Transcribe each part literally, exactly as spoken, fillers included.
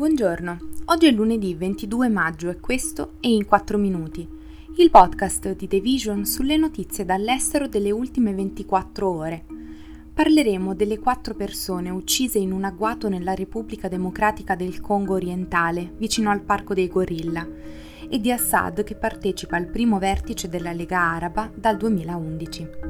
Buongiorno, oggi è lunedì ventidue maggio e questo è In quattro minuti, il podcast di The Vision sulle notizie dall'estero delle ultime ventiquattro ore. Parleremo delle quattro persone uccise in un agguato nella Repubblica Democratica del Congo orientale, vicino al Parco dei Gorilla, e di Assad che partecipa al primo vertice della Lega Araba dal duemilaundici.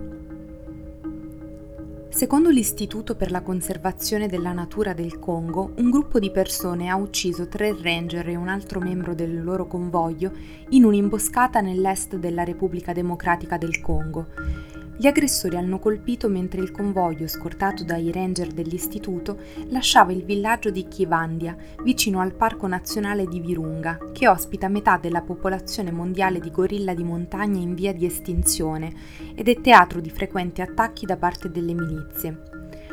Secondo l'Istituto per la Conservazione della Natura del Congo, un gruppo di persone ha ucciso tre ranger e un altro membro del loro convoglio in un'imboscata nell'est della Repubblica Democratica del Congo. Gli aggressori hanno colpito mentre il convoglio, scortato dai ranger dell'istituto, lasciava il villaggio di Chivandia, vicino al Parco Nazionale di Virunga, che ospita metà della popolazione mondiale di gorilla di montagna in via di estinzione ed è teatro di frequenti attacchi da parte delle milizie.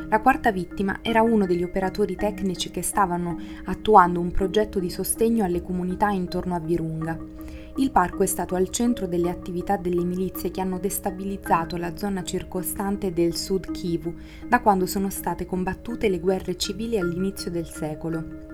La quarta vittima era uno degli operatori tecnici che stavano attuando un progetto di sostegno alle comunità intorno a Virunga. Il parco è stato al centro delle attività delle milizie che hanno destabilizzato la zona circostante del Sud Kivu da quando sono state combattute le guerre civili all'inizio del secolo.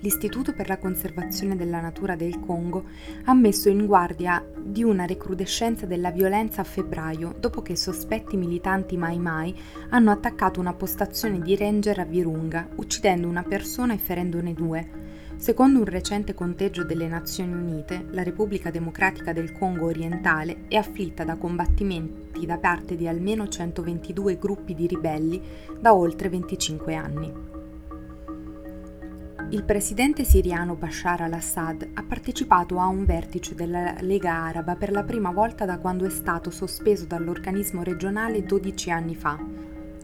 L'Istituto per la Conservazione della Natura del Congo ha messo in guardia di una recrudescenza della violenza a febbraio, dopo che sospetti militanti Mai Mai hanno attaccato una postazione di ranger a Virunga, uccidendo una persona e ferendone due. Secondo un recente conteggio delle Nazioni Unite, la Repubblica Democratica del Congo orientale è afflitta da combattimenti da parte di almeno centoventidue gruppi di ribelli da oltre venticinque anni. Il presidente siriano Bashar al-Assad ha partecipato a un vertice della Lega Araba per la prima volta da quando è stato sospeso dall'organismo regionale dodici anni fa.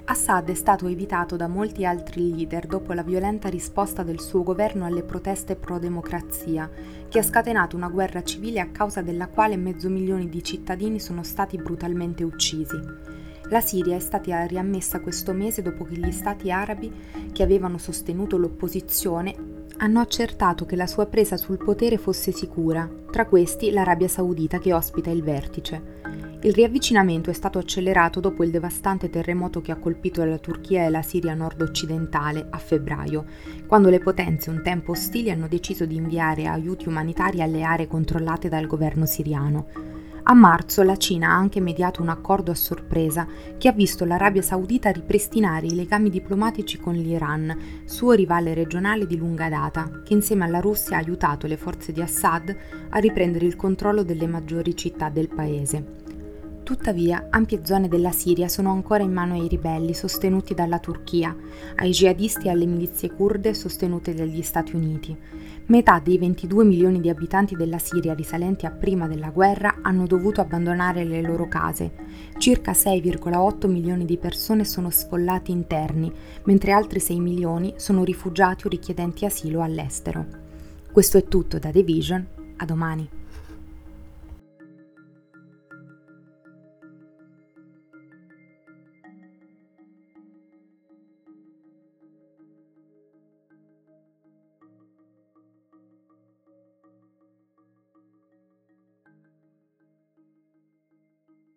Assad è stato evitato da molti altri leader dopo la violenta risposta del suo governo alle proteste pro-democrazia, che ha scatenato una guerra civile a causa della quale mezzo milione di cittadini sono stati brutalmente uccisi. La Siria è stata riammessa questo mese dopo che gli stati arabi, che avevano sostenuto l'opposizione, hanno accertato che la sua presa sul potere fosse sicura, tra questi l'Arabia Saudita che ospita il vertice. Il riavvicinamento è stato accelerato dopo il devastante terremoto che ha colpito la Turchia e la Siria nord-occidentale a febbraio, quando le potenze un tempo ostili hanno deciso di inviare aiuti umanitari alle aree controllate dal governo siriano. A marzo la Cina ha anche mediato un accordo a sorpresa che ha visto l'Arabia Saudita ripristinare i legami diplomatici con l'Iran, suo rivale regionale di lunga data, che insieme alla Russia ha aiutato le forze di Assad a riprendere il controllo delle maggiori città del paese. Tuttavia, ampie zone della Siria sono ancora in mano ai ribelli sostenuti dalla Turchia, ai jihadisti e alle milizie curde sostenute dagli Stati Uniti. Metà dei ventidue milioni di abitanti della Siria risalenti a prima della guerra hanno dovuto abbandonare le loro case. Circa sei virgola otto milioni di persone sono sfollati interni, mentre altri sei milioni sono rifugiati o richiedenti asilo all'estero. Questo è tutto da The Vision, a domani.